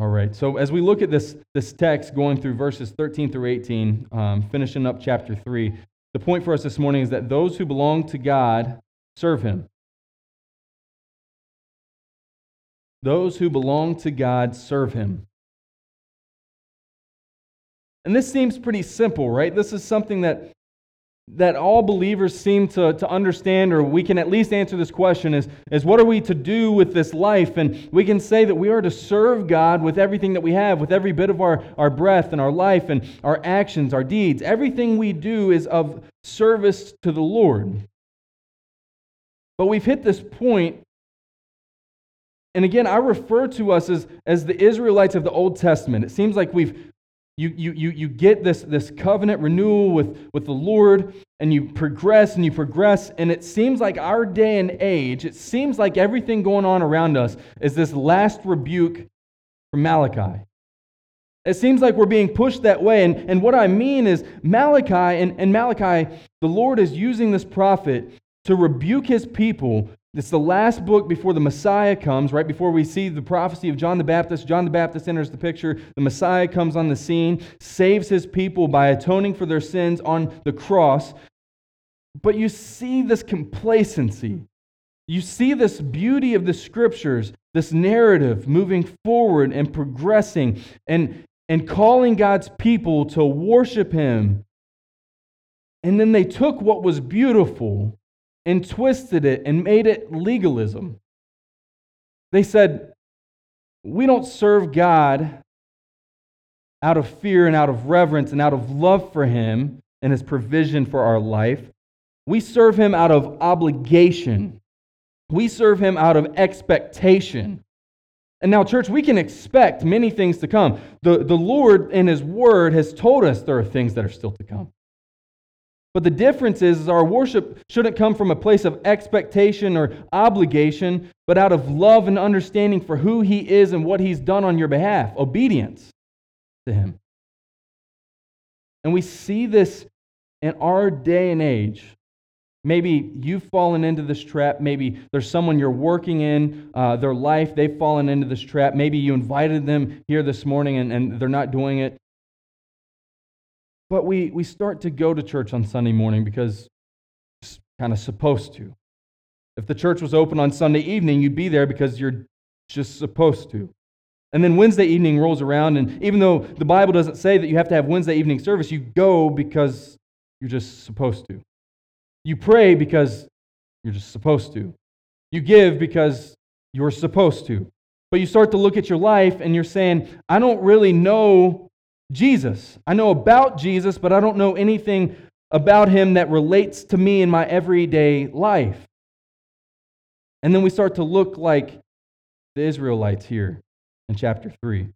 All right, so as we look at this text going through verses 13 through 18, finishing up chapter 3, the point for us this morning is that those who belong to God serve Him. Those who belong to God serve Him. And this seems pretty simple, right? This is something that all believers seem to understand, or we can at least answer this question, is what are we to do with this life? And we can say that we are to serve God with everything that we have, with every bit of our breath and our life and our actions, our deeds. Everything we do is of service to the Lord. But we've hit this point, and again, I refer to us as the Israelites of the Old Testament. It seems like we've You get this covenant renewal with the Lord, and you progress, and it seems like our day and age, it seems like everything going on around us is this last rebuke from Malachi. It seems like we're being pushed that way, and what I mean is Malachi, the Lord is using this prophet to rebuke his people. It's the last book before the Messiah comes, right before we see the prophecy of John the Baptist. John the Baptist enters the picture. The Messiah comes on the scene, saves his people by atoning for their sins on the cross. But you see this complacency. You see this beauty of the Scriptures, this narrative moving forward and progressing and calling God's people to worship Him. And then they took what was beautiful and twisted it and made it legalism. They said, we don't serve God out of fear and out of reverence and out of love for Him and His provision for our life. We serve Him out of obligation. We serve Him out of expectation. And now, church, we can expect many things to come. The Lord in His Word has told us there are things that are still to come. But the difference is our worship shouldn't come from a place of expectation or obligation, but out of love and understanding for who He is and what He's done on your behalf. Obedience to Him. And we see this in our day and age. Maybe you've fallen into this trap. Maybe there's someone you're working in their life. They've fallen into this trap. Maybe you invited them here this morning and they're not doing it. But we start to go to church on Sunday morning because it's kind of supposed to. If the church was open on Sunday evening, you'd be there because you're just supposed to. And then Wednesday evening rolls around, and even though the Bible doesn't say that you have to have Wednesday evening service, you go because you're just supposed to. You pray because you're just supposed to. You give because you're supposed to. But you start to look at your life, and you're saying, I don't really know Jesus. I know about Jesus, but I don't know anything about Him that relates to me in my everyday life. And then we start to look like the Israelites here in chapter 3.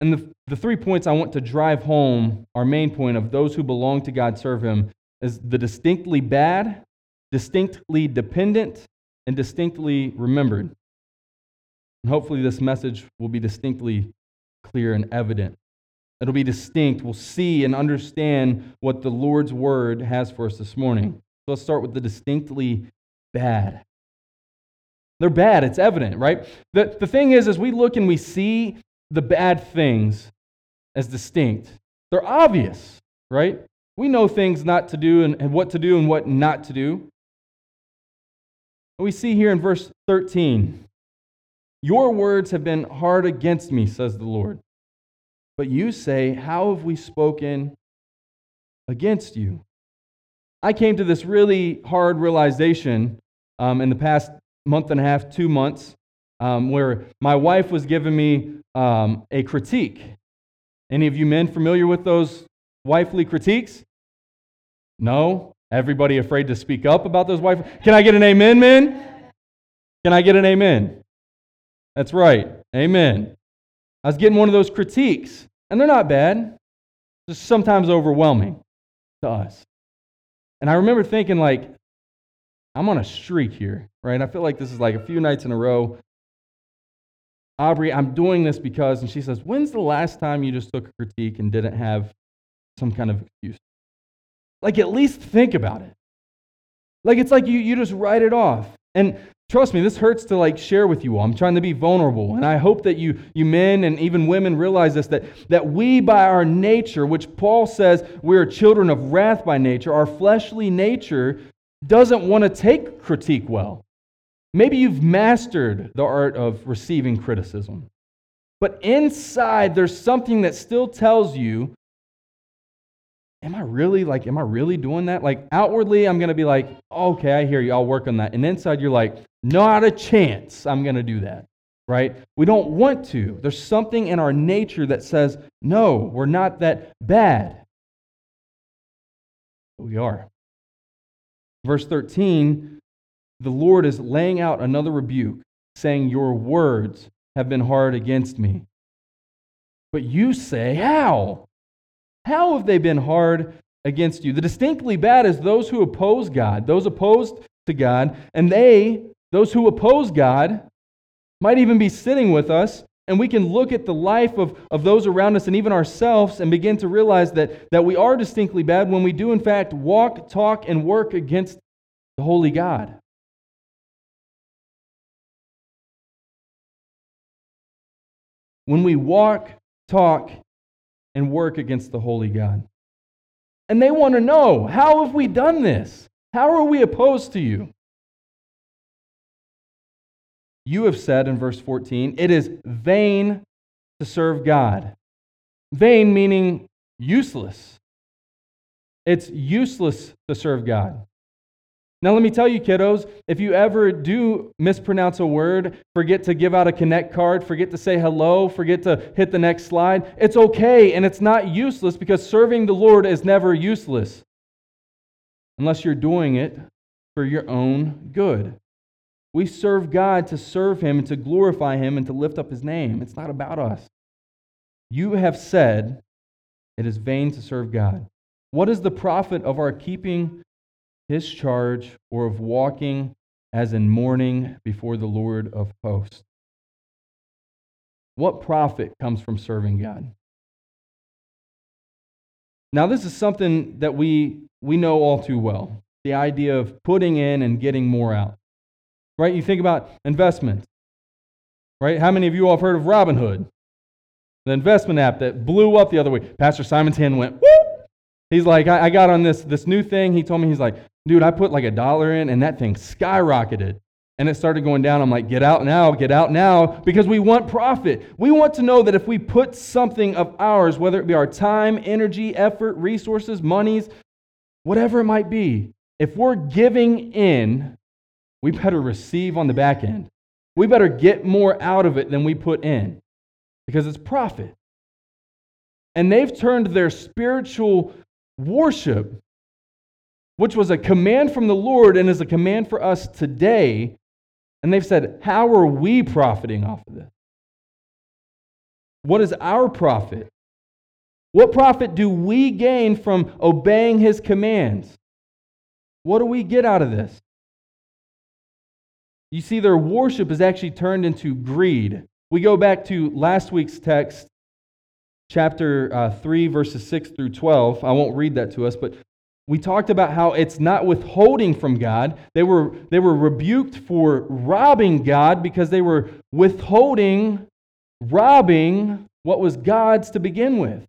And the 3 points I want to drive home, our main point of those who belong to God serve Him, is the distinctly bad, distinctly dependent, and distinctly remembered. And hopefully this message will be distinctly clear and evident. It'll be distinct. We'll see and understand what the Lord's Word has for us this morning. So let's start with the distinctly bad. They're bad. It's evident, right? The thing is, as we look and we see the bad things as distinct, they're obvious, right? We know things not to do and what to do and what not to do. And we see here in verse 13, your words have been hard against me, says the Lord. But you say, how have we spoken against you? I came to this really hard realization in the past month and a half, 2 months, where my wife was giving me a critique. Any of you men familiar with those wifely critiques? No? Everybody afraid to speak up about those wifely? Can I get an amen, men? Can I get an amen? That's right. Amen. I was getting one of those critiques, and they're not bad. Just sometimes overwhelming to us. And I remember thinking, like, I'm on a streak here, right? I feel like this is like a few nights in a row. Aubrey, I'm doing this because, and she says, when's the last time you just took a critique and didn't have some kind of excuse? Like, at least think about it. Like, it's like you just write it off. And Trust me, this hurts to share with you all. I'm trying to be vulnerable, and I hope that you men and even women realize this, that we by our nature, which Paul says we are children of wrath by nature, our fleshly nature doesn't want to take critique well. Maybe you've mastered the art of receiving criticism, but inside there's something that still tells you, am I really doing that? Outwardly, I'm going to be okay, I hear you. I'll work on that. And inside, you're not a chance I'm going to do that, right? We don't want to. There's something in our nature that says, no, we're not that bad. But we are. Verse 13, the Lord is laying out another rebuke, saying, your words have been hard against me. But you say, how? How have they been hard against you? The distinctly bad is those who oppose God, those opposed to God, and those who oppose God, might even be sitting with us, and we can look at the life of those around us and even ourselves and begin to realize that we are distinctly bad when we do, in fact, walk, talk, and work against the holy God. When we walk, talk, and work against the holy God. And they want to know, how have we done this? How are we opposed to you? You have said in verse 14, it is vain to serve God. Vain meaning useless. It's useless to serve God. Now let me tell you, kiddos, if you ever do mispronounce a word, forget to give out a Connect card, forget to say hello, forget to hit the next slide, it's okay and it's not useless, because serving the Lord is never useless unless you're doing it for your own good. We serve God to serve Him and to glorify Him and to lift up His name. It's not about us. You have said it is vain to serve God. What is the profit of our keeping His charge, or of walking as in mourning before the Lord of hosts? What profit comes from serving God? Now, this is something that we know all too well, the idea of putting in and getting more out. Right? You think about investments. Right? How many of you all have heard of Robin Hood? The investment app that blew up the other week. Pastor Simon's hand went, whoop! He's I got on this new thing. He told me, he's dude, I put $1 in, and that thing skyrocketed. And it started going down. I'm get out now, because we want profit. We want to know that if we put something of ours, whether it be our time, energy, effort, resources, monies, whatever it might be, if we're giving in, we better receive on the back end. We better get more out of it than we put in, because it's profit. And they've turned their spiritual worship, which was a command from the Lord and is a command for us today, and they've said, how are we profiting off of this? What is our profit? What profit do we gain from obeying His commands? What do we get out of this? You see, their worship is actually turned into greed. We go back to last week's text, Chapter 3, verses 6 through 12. I won't read that to us, but we talked about how it's not withholding from God. They were rebuked for robbing God because they were withholding, robbing what was God's to begin with.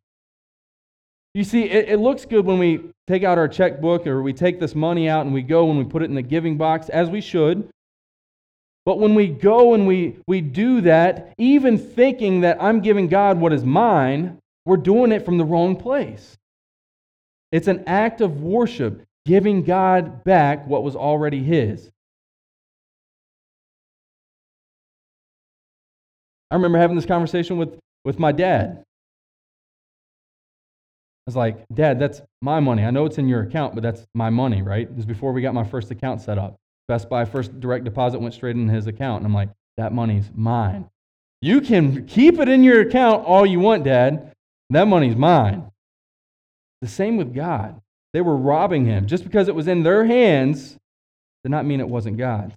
You see, it looks good when we take out our checkbook or we take this money out and we go and we put it in the giving box, as we should. But when we go and we do that, even thinking that I'm giving God what is mine, we're doing it from the wrong place. It's an act of worship, giving God back what was already His. I remember having this conversation with my dad. I was Dad, that's my money. I know it's in your account, but that's my money, right? It was before we got my first account set up. Best Buy first direct deposit went straight in his account. And I'm that money's mine. You can keep it in your account all you want, Dad. That money's mine. The same with God. They were robbing Him. Just because it was in their hands did not mean it wasn't God's.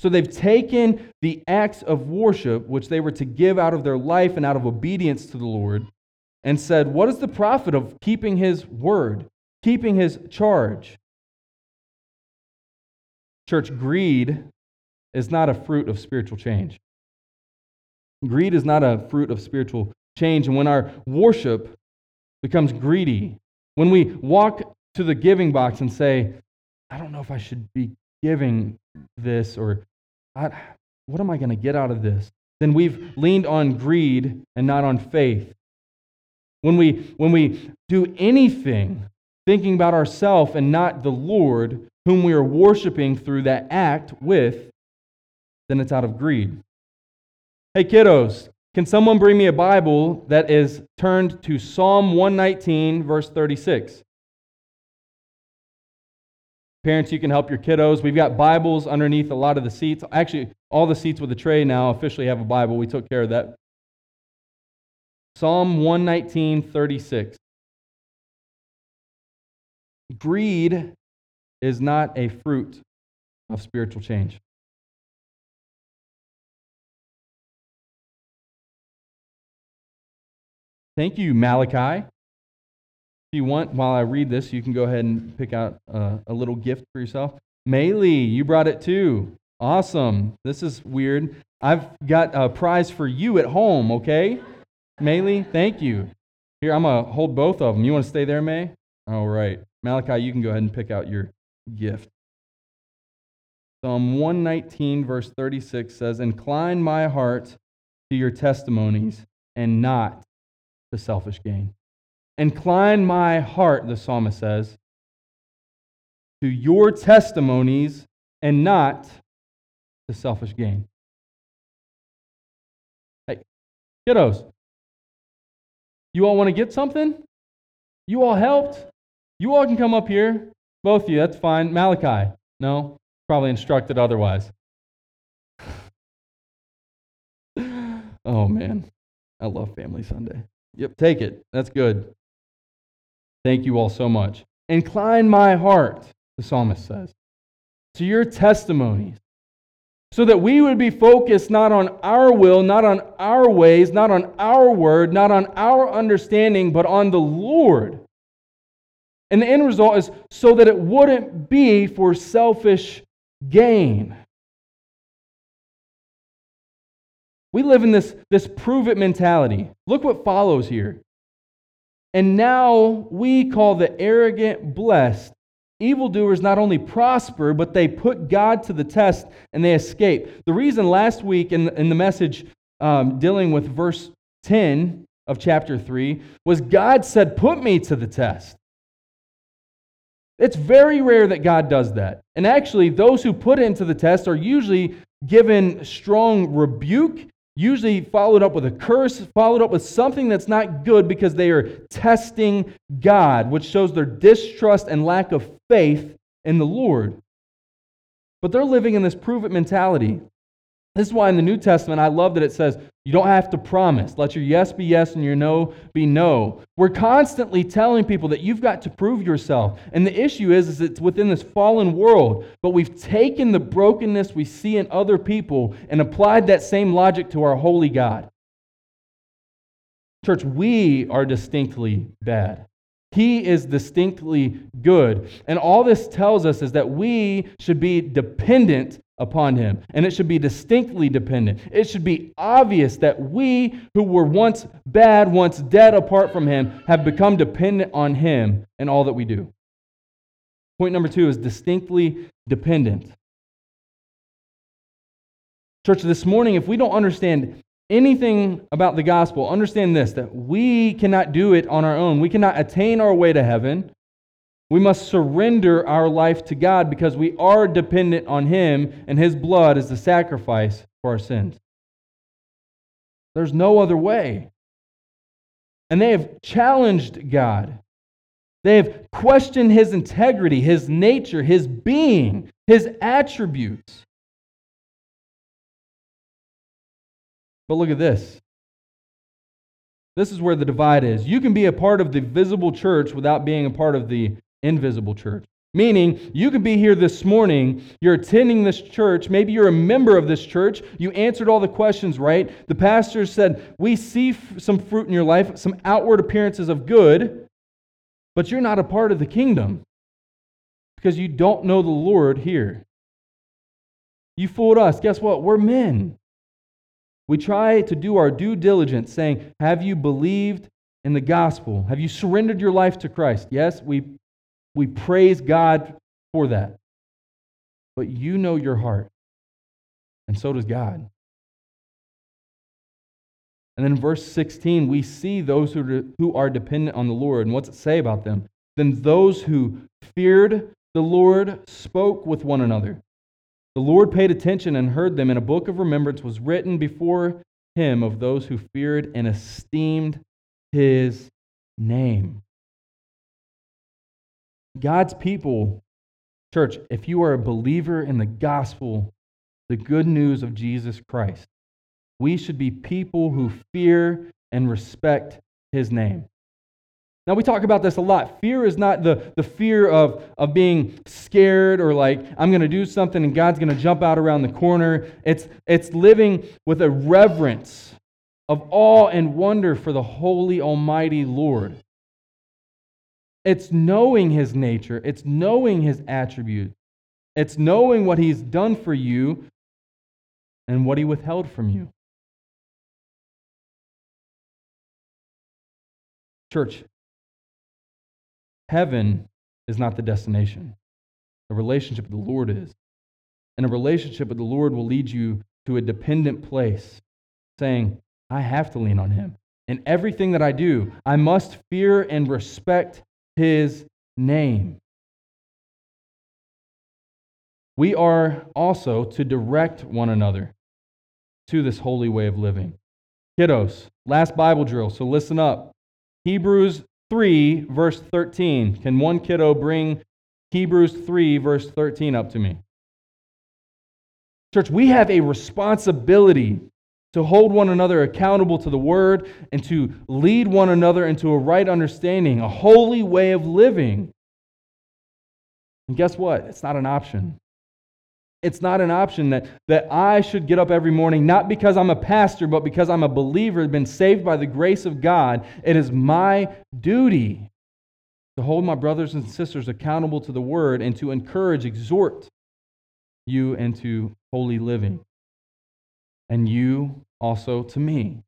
So they've taken the acts of worship, which they were to give out of their life and out of obedience to the Lord, and said, what is the profit of keeping His word, keeping His charge? Church, greed is not a fruit of spiritual change. Greed is not a fruit of spiritual change. And when our worship becomes greedy, when we walk to the giving box and say, I don't know if I should be giving this, or what am I going to get out of this? Then we've leaned on greed and not on faith. When we do anything thinking about ourselves and not the Lord, whom we are worshiping through that act with, then it's out of greed. Hey kiddos, can someone bring me a Bible that is turned to Psalm 119, verse 36? Parents, you can help your kiddos. We've got Bibles underneath a lot of the seats. Actually, all the seats with the tray now officially have a Bible. We took care of that. Psalm 119, 36. Greed is not a fruit of spiritual change. Thank you, Malachi. If you want, while I read this, you can go ahead and pick out a little gift for yourself. Maylee, you brought it too. Awesome. This is weird. I've got a prize for you at home, okay? Maylee, thank you. Here, I'm going to hold both of them. You want to stay there, May? All right. Malachi, you can go ahead and pick out your gift. Psalm 119, verse 36 says, Incline my heart to your testimonies and not to selfish gain. Incline my heart, the psalmist says, to your testimonies and not to selfish gain. Hey, kiddos, you all want to get something? You all helped? You all can come up here. Both of you, that's fine. Malachi, no? Probably instructed otherwise. Oh, man. I love Family Sunday. Yep, take it. That's good. Thank you all so much. Incline my heart, the psalmist says, to your testimonies, so that we would be focused not on our will, not on our ways, not on our word, not on our understanding, but on the Lord. And the end result is so that it wouldn't be for selfish gain. We live in this prove-it mentality. Look what follows here. And now we call the arrogant blessed. Evildoers not only prosper, but they put God to the test and they escape. The reason last week in the message dealing with verse 10 of chapter 3 was God said, put me to the test. It's very rare that God does that. And actually, those who put him to the test are usually given strong rebuke, usually followed up with a curse, followed up with something that's not good because they are testing God, which shows their distrust and lack of faith in the Lord. But they're living in this prove-it mentality. This is why in the New Testament, I love that it says, you don't have to promise. Let your yes be yes and your no be no. We're constantly telling people that you've got to prove yourself. And the issue is it's within this fallen world. But we've taken the brokenness we see in other people and applied that same logic to our holy God. Church, we are distinctly bad. He is distinctly good. And all this tells us is that we should be dependent upon him. And it should be distinctly dependent. It should be obvious that we who were once bad, once dead apart from him, have become dependent on him in all that we do. Point number 2 is distinctly dependent. Church, this morning, if we don't understand anything about the gospel, understand this, that we cannot do it on our own. We cannot attain our way to heaven. We must surrender our life to God because we are dependent on him and his blood is the sacrifice for our sins. There's no other way. And they have challenged God. They have questioned his integrity, his nature, his being, his attributes. But look at this. This is where the divide is. You can be a part of the visible church without being a part of the invisible church. Meaning, you could be here this morning, you're attending this church, maybe you're a member of this church, you answered all the questions right, the pastor said, we see some fruit in your life, some outward appearances of good, but you're not a part of the kingdom because you don't know the Lord here. You fooled us. Guess what? We're men. We try to do our due diligence saying, have you believed in the gospel? Have you surrendered your life to Christ? Yes, we praise God for that. But you know your heart, and so does God. And then in verse 16, we see those who are dependent on the Lord. And what's it say about them? Then those who feared the Lord spoke with one another. The Lord paid attention and heard them, and a book of remembrance was written before him of those who feared and esteemed his name. God's people, church, if you are a believer in the gospel, the good news of Jesus Christ, we should be people who fear and respect his name. Now, we talk about this a lot. Fear is not the fear of being scared or like, I'm going to do something and God's going to jump out around the corner. It's living with a reverence of awe and wonder for the holy, almighty Lord. It's knowing his nature. It's knowing his attributes. It's knowing what he's done for you and what he withheld from you. Church, heaven is not the destination. A relationship with the Lord is. And a relationship with the Lord will lead you to a dependent place, saying, I have to lean on him. In everything that I do, I must fear and respect his name. We are also to direct one another to this holy way of living. Kiddos, last Bible drill, so listen up. Hebrews 3, verse 13. Can one kiddo bring Hebrews 3, verse 13 up to me? Church, we have a responsibility to hold one another accountable to the Word and to lead one another into a right understanding, a holy way of living. And guess what? It's not an option. It's not an option that I should get up every morning, not because I'm a pastor, but because I'm a believer, been saved by the grace of God. It is my duty to hold my brothers and sisters accountable to the Word and to encourage, exhort you into holy living. And you also to me.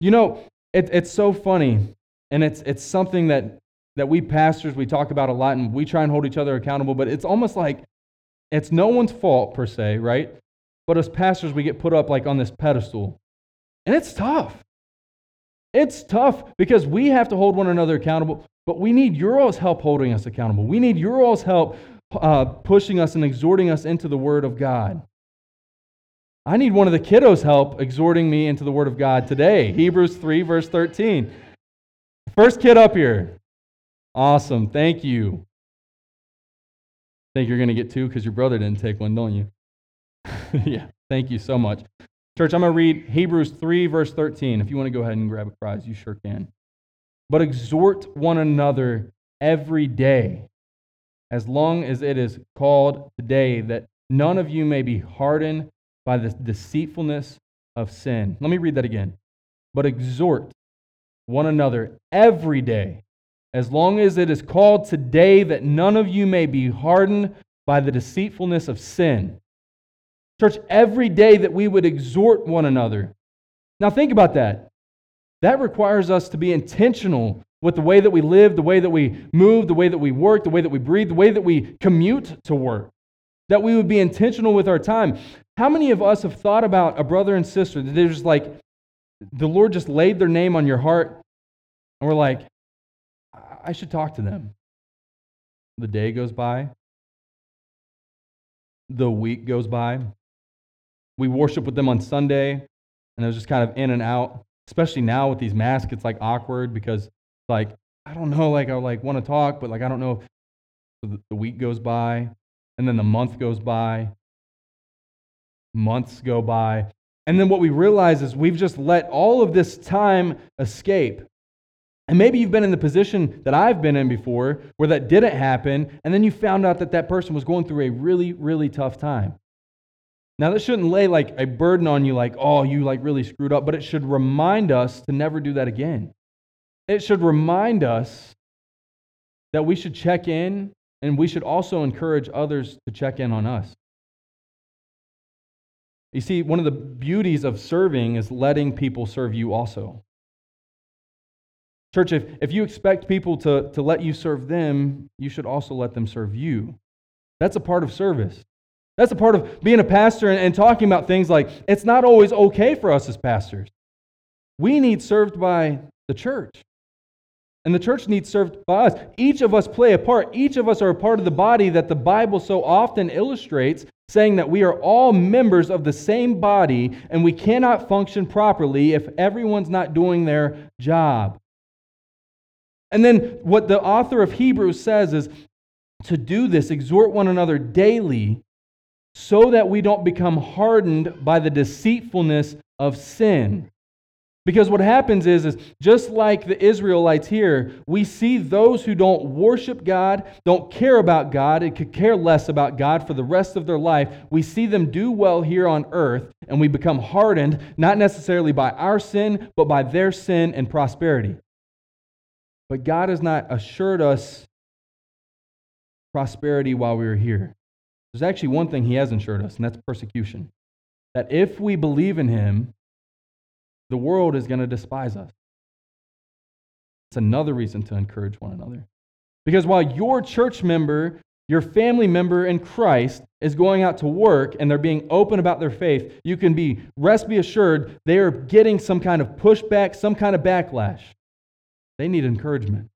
You know, it's so funny, and it's something that we pastors, we talk about a lot, and we try and hold each other accountable, but it's almost like it's no one's fault per se, right? But as pastors, we get put up like on this pedestal. And it's tough. It's tough because we have to hold one another accountable, but we need your all's help holding us accountable. We need your all's help pushing us and exhorting us into the Word of God. I need one of the kiddos' help exhorting me into the Word of God today. Hebrews 3, verse 13. First kid up here. Awesome. Thank you. Think you're going to get two because your brother didn't take one, don't you? Yeah. Thank you so much. Church, I'm going to read Hebrews 3, verse 13. If you want to go ahead and grab a prize, you sure can. But exhort one another every day, as long as it is called today, that none of you may be hardened by the deceitfulness of sin. Let me read that again. But exhort one another every day, as long as it is called today, that none of you may be hardened by the deceitfulness of sin. Church, every day that we would exhort one another. Now think about that. That requires us to be intentional with the way that we live, the way that we move, the way that we work, the way that we breathe, the way that we commute to work. That we would be intentional with our time. How many of us have thought about a brother and sister that they're just like, the Lord just laid their name on your heart, and we're like, I should talk to them. The day goes by. The week goes by. We worship with them on Sunday, and it was just kind of in and out. Especially now with these masks, it's like awkward because like, I don't know, like I like want to talk, but like I don't know. So the week goes by. And then the month goes by, months go by, and then what we realize is we've just let all of this time escape. And maybe you've been in the position that I've been in before where that didn't happen, and then you found out that that person was going through a really, really tough time. Now, that shouldn't lay like a burden on you like, oh, you like really screwed up, but it should remind us to never do that again. It should remind us that we should check in. And we should also encourage others to check in on us. You see, one of the beauties of serving is letting people serve you also. Church, if you expect people to let you serve them, you should also let them serve you. That's a part of service. That's a part of being a pastor and talking about things like, it's not always okay for us as pastors. We need served by the church. And the church needs served by us. Each of us play a part. Each of us are a part of the body that the Bible so often illustrates, saying that we are all members of the same body and we cannot function properly if everyone's not doing their job. And then what the author of Hebrews says is, to do this, exhort one another daily so that we don't become hardened by the deceitfulness of sin. Because what happens is just like the Israelites here, we see those who don't worship God, don't care about God, and could care less about God for the rest of their life, we see them do well here on earth, and we become hardened, not necessarily by our sin, but by their sin and prosperity. But God has not assured us prosperity while we were here. There's actually one thing He has assured us, and that's persecution. That if we believe in Him, the world is going to despise us. It's another reason to encourage one another. Because while your church member, your family member in Christ is going out to work and they're being open about their faith, you can be assured they are getting some kind of pushback, some kind of backlash. They need encouragement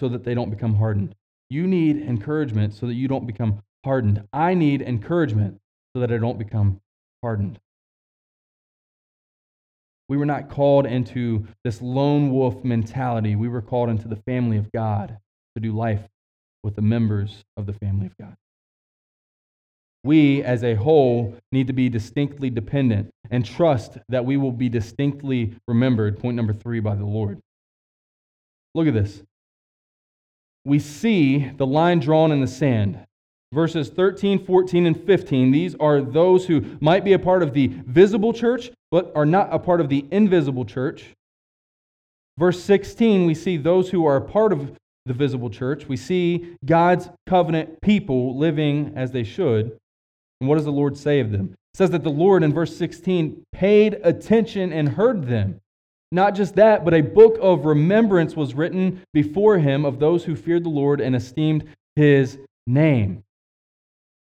so that they don't become hardened. You need encouragement so that you don't become hardened. I need encouragement so that I don't become hardened. We were not called into this lone wolf mentality. We were called into the family of God to do life with the members of the family of God. We, as a whole, need to be distinctly dependent and trust that we will be distinctly remembered, point number 3, by the Lord. Look at this. We see the line drawn in the sand. Verses 13, 14, and 15, these are those who might be a part of the visible church, but are not a part of the invisible church. Verse 16, we see those who are a part of the visible church. We see God's covenant people living as they should. And what does the Lord say of them? It says that the Lord, in verse 16, paid attention and heard them. Not just that, but a book of remembrance was written before Him of those who feared the Lord and esteemed His name.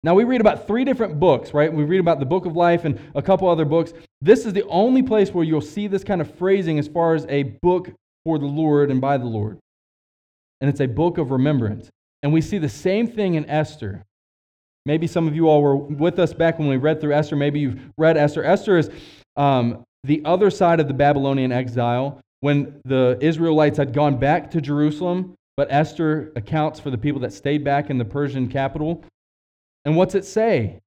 Now, we read about 3 different books, right? We read about the Book of Life and a couple other books. This is the only place where you'll see this kind of phrasing as far as a book for the Lord and by the Lord. And it's a book of remembrance. And we see the same thing in Esther. Maybe some of you all were with us back when we read through Esther. Maybe you've read Esther. Esther is the other side of the Babylonian exile when the Israelites had gone back to Jerusalem, but Esther accounts for the people that stayed back in the Persian capital. And what's it say?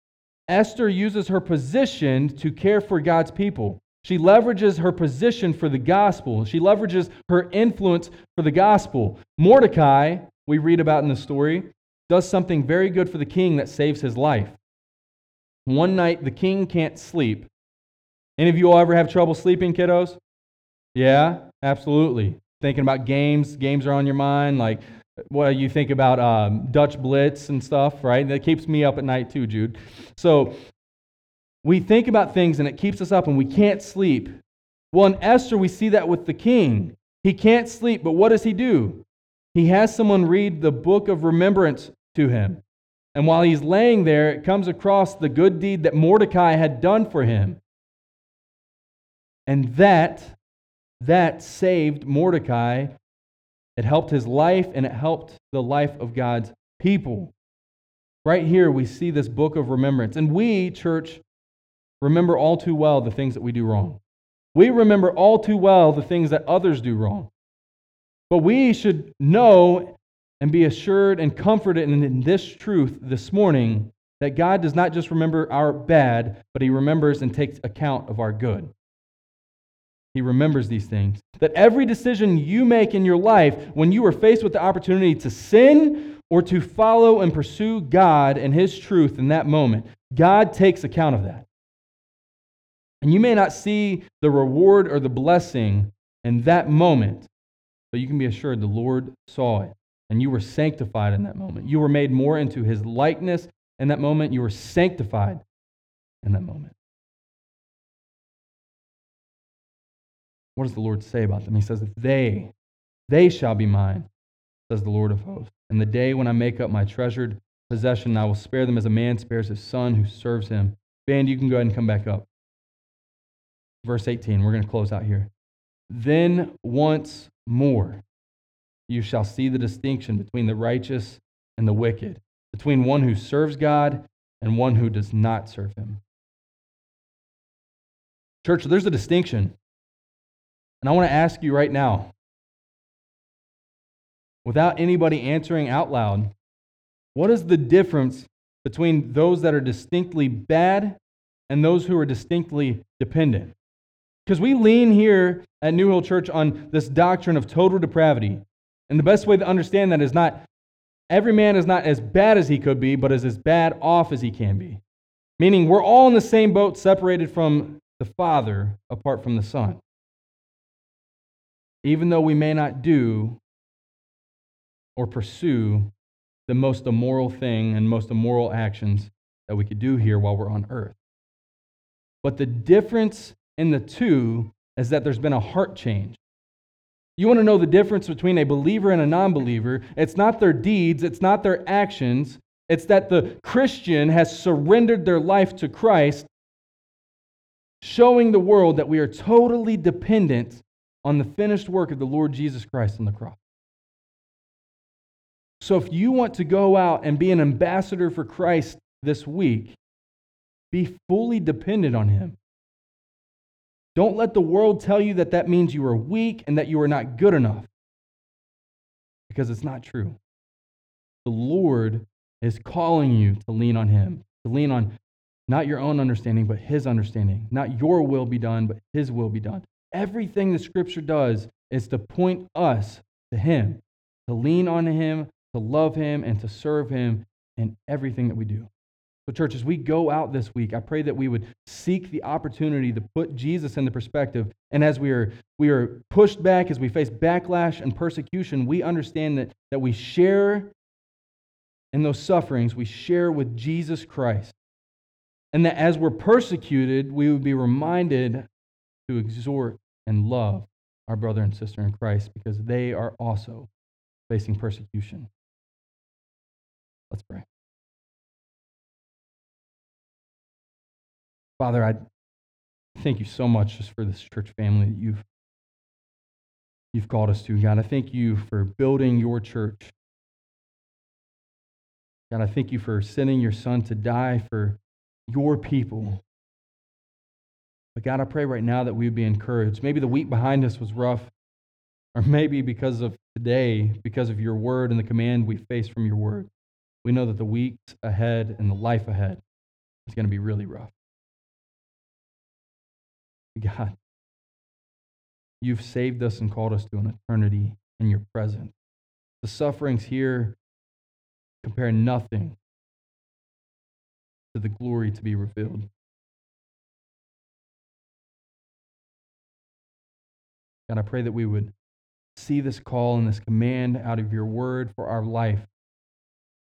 Esther uses her position to care for God's people. She leverages her position for the gospel. She leverages her influence for the gospel. Mordecai, we read about in the story, does something very good for the king that saves his life. One night, the king can't sleep. Any of you all ever have trouble sleeping, kiddos? Yeah, absolutely. Thinking about games. Games are on your mind, like... Well, you think about Dutch Blitz and stuff, right? That keeps me up at night too, Jude. So we think about things and it keeps us up and we can't sleep. Well, in Esther, we see that with the king. He can't sleep, but what does he do? He has someone read the book of remembrance to him. And while he's laying there, it comes across the good deed that Mordecai had done for him. And that saved Mordecai. It helped his life, and it helped the life of God's people. Right here, we see this book of remembrance. And we, church, remember all too well the things that we do wrong. We remember all too well the things that others do wrong. But we should know and be assured and comforted in this truth this morning that God does not just remember our bad, but He remembers and takes account of our good. He remembers these things. That every decision you make in your life, when you are faced with the opportunity to sin or to follow and pursue God and His truth in that moment, God takes account of that. And you may not see the reward or the blessing in that moment, but you can be assured the Lord saw it, and you were sanctified in that moment. You were made more into His likeness in that moment. You were sanctified in that moment. What does the Lord say about them? He says, they shall be mine, says the Lord of hosts. And the day when I make up my treasured possession, I will spare them as a man spares his son who serves him. Band, you can go ahead and come back up. Verse 18, we're going to close out here. Then once more you shall see the distinction between the righteous and the wicked, between one who serves God and one who does not serve him. Church, there's a distinction. And I want to ask you right now, without anybody answering out loud, what is the difference between those that are distinctly bad and those who are distinctly dependent? Because we lean here at New Hill Church on this doctrine of total depravity. And the best way to understand that is not, every man is not as bad as he could be, but is as bad off as he can be. Meaning we're all in the same boat, separated from the Father, apart from the Son. Even though we may not do or pursue the most immoral thing and most immoral actions that we could do here while we're on earth. But the difference in the two is that there's been a heart change. You want to know the difference between a believer and a non-believer? It's not their deeds, it's not their actions. It's that the Christian has surrendered their life to Christ, showing the world that we are totally dependent on the finished work of the Lord Jesus Christ on the cross. So if you want to go out and be an ambassador for Christ this week, be fully dependent on Him. Don't let the world tell you that that means you are weak and that you are not good enough, because it's not true. The Lord is calling you to lean on Him, to lean on not your own understanding, but His understanding. Not your will be done, but His will be done. Everything the Scripture does is to point us to Him, to lean on Him, to love Him, and to serve Him in everything that we do. So church, as we go out this week, I pray that we would seek the opportunity to put Jesus into perspective. And as we are pushed back, as we face backlash and persecution, we understand that we share in those sufferings, we share with Jesus Christ. And that as we're persecuted, we would be reminded to exhort and love our brother and sister in Christ, because they are also facing persecution. Let's pray. Father, I thank you so much just for this church family that you've called us to. God, I thank you for building your church. God, I thank you for sending your Son to die for your people. But God, I pray right now that we would be encouraged. Maybe the week behind us was rough, or maybe because of today, because of your word and the command we face from your word, we know that the weeks ahead and the life ahead is going to be really rough. God, you've saved us and called us to an eternity in your presence. The sufferings here compare nothing to the glory to be revealed. God, I pray that we would see this call and this command out of your word for our life.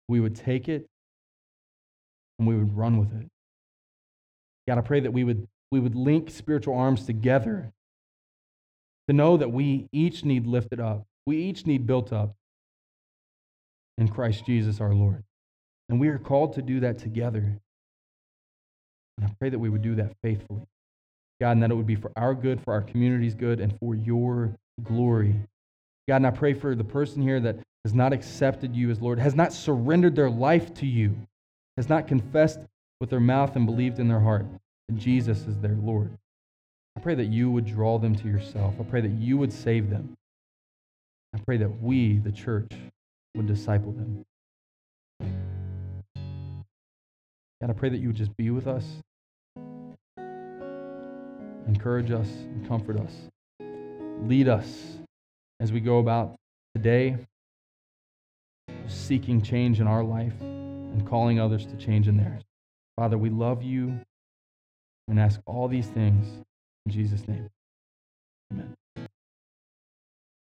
We would take it and we would run with it. God, I pray that we would link spiritual arms together to know that we each need lifted up. We each need built up in Christ Jesus our Lord. And we are called to do that together. And I pray that we would do that faithfully. God, and that it would be for our good, for our community's good, and for your glory. God, and I pray for the person here that has not accepted you as Lord, has not surrendered their life to you, has not confessed with their mouth and believed in their heart that Jesus is their Lord. I pray that you would draw them to yourself. I pray that you would save them. I pray that we, the church, would disciple them. God, I pray that you would just be with us, encourage us, and comfort us. Lead us as we go about today, seeking change in our life and calling others to change in theirs. Father, we love you and ask all these things in Jesus' name. Amen.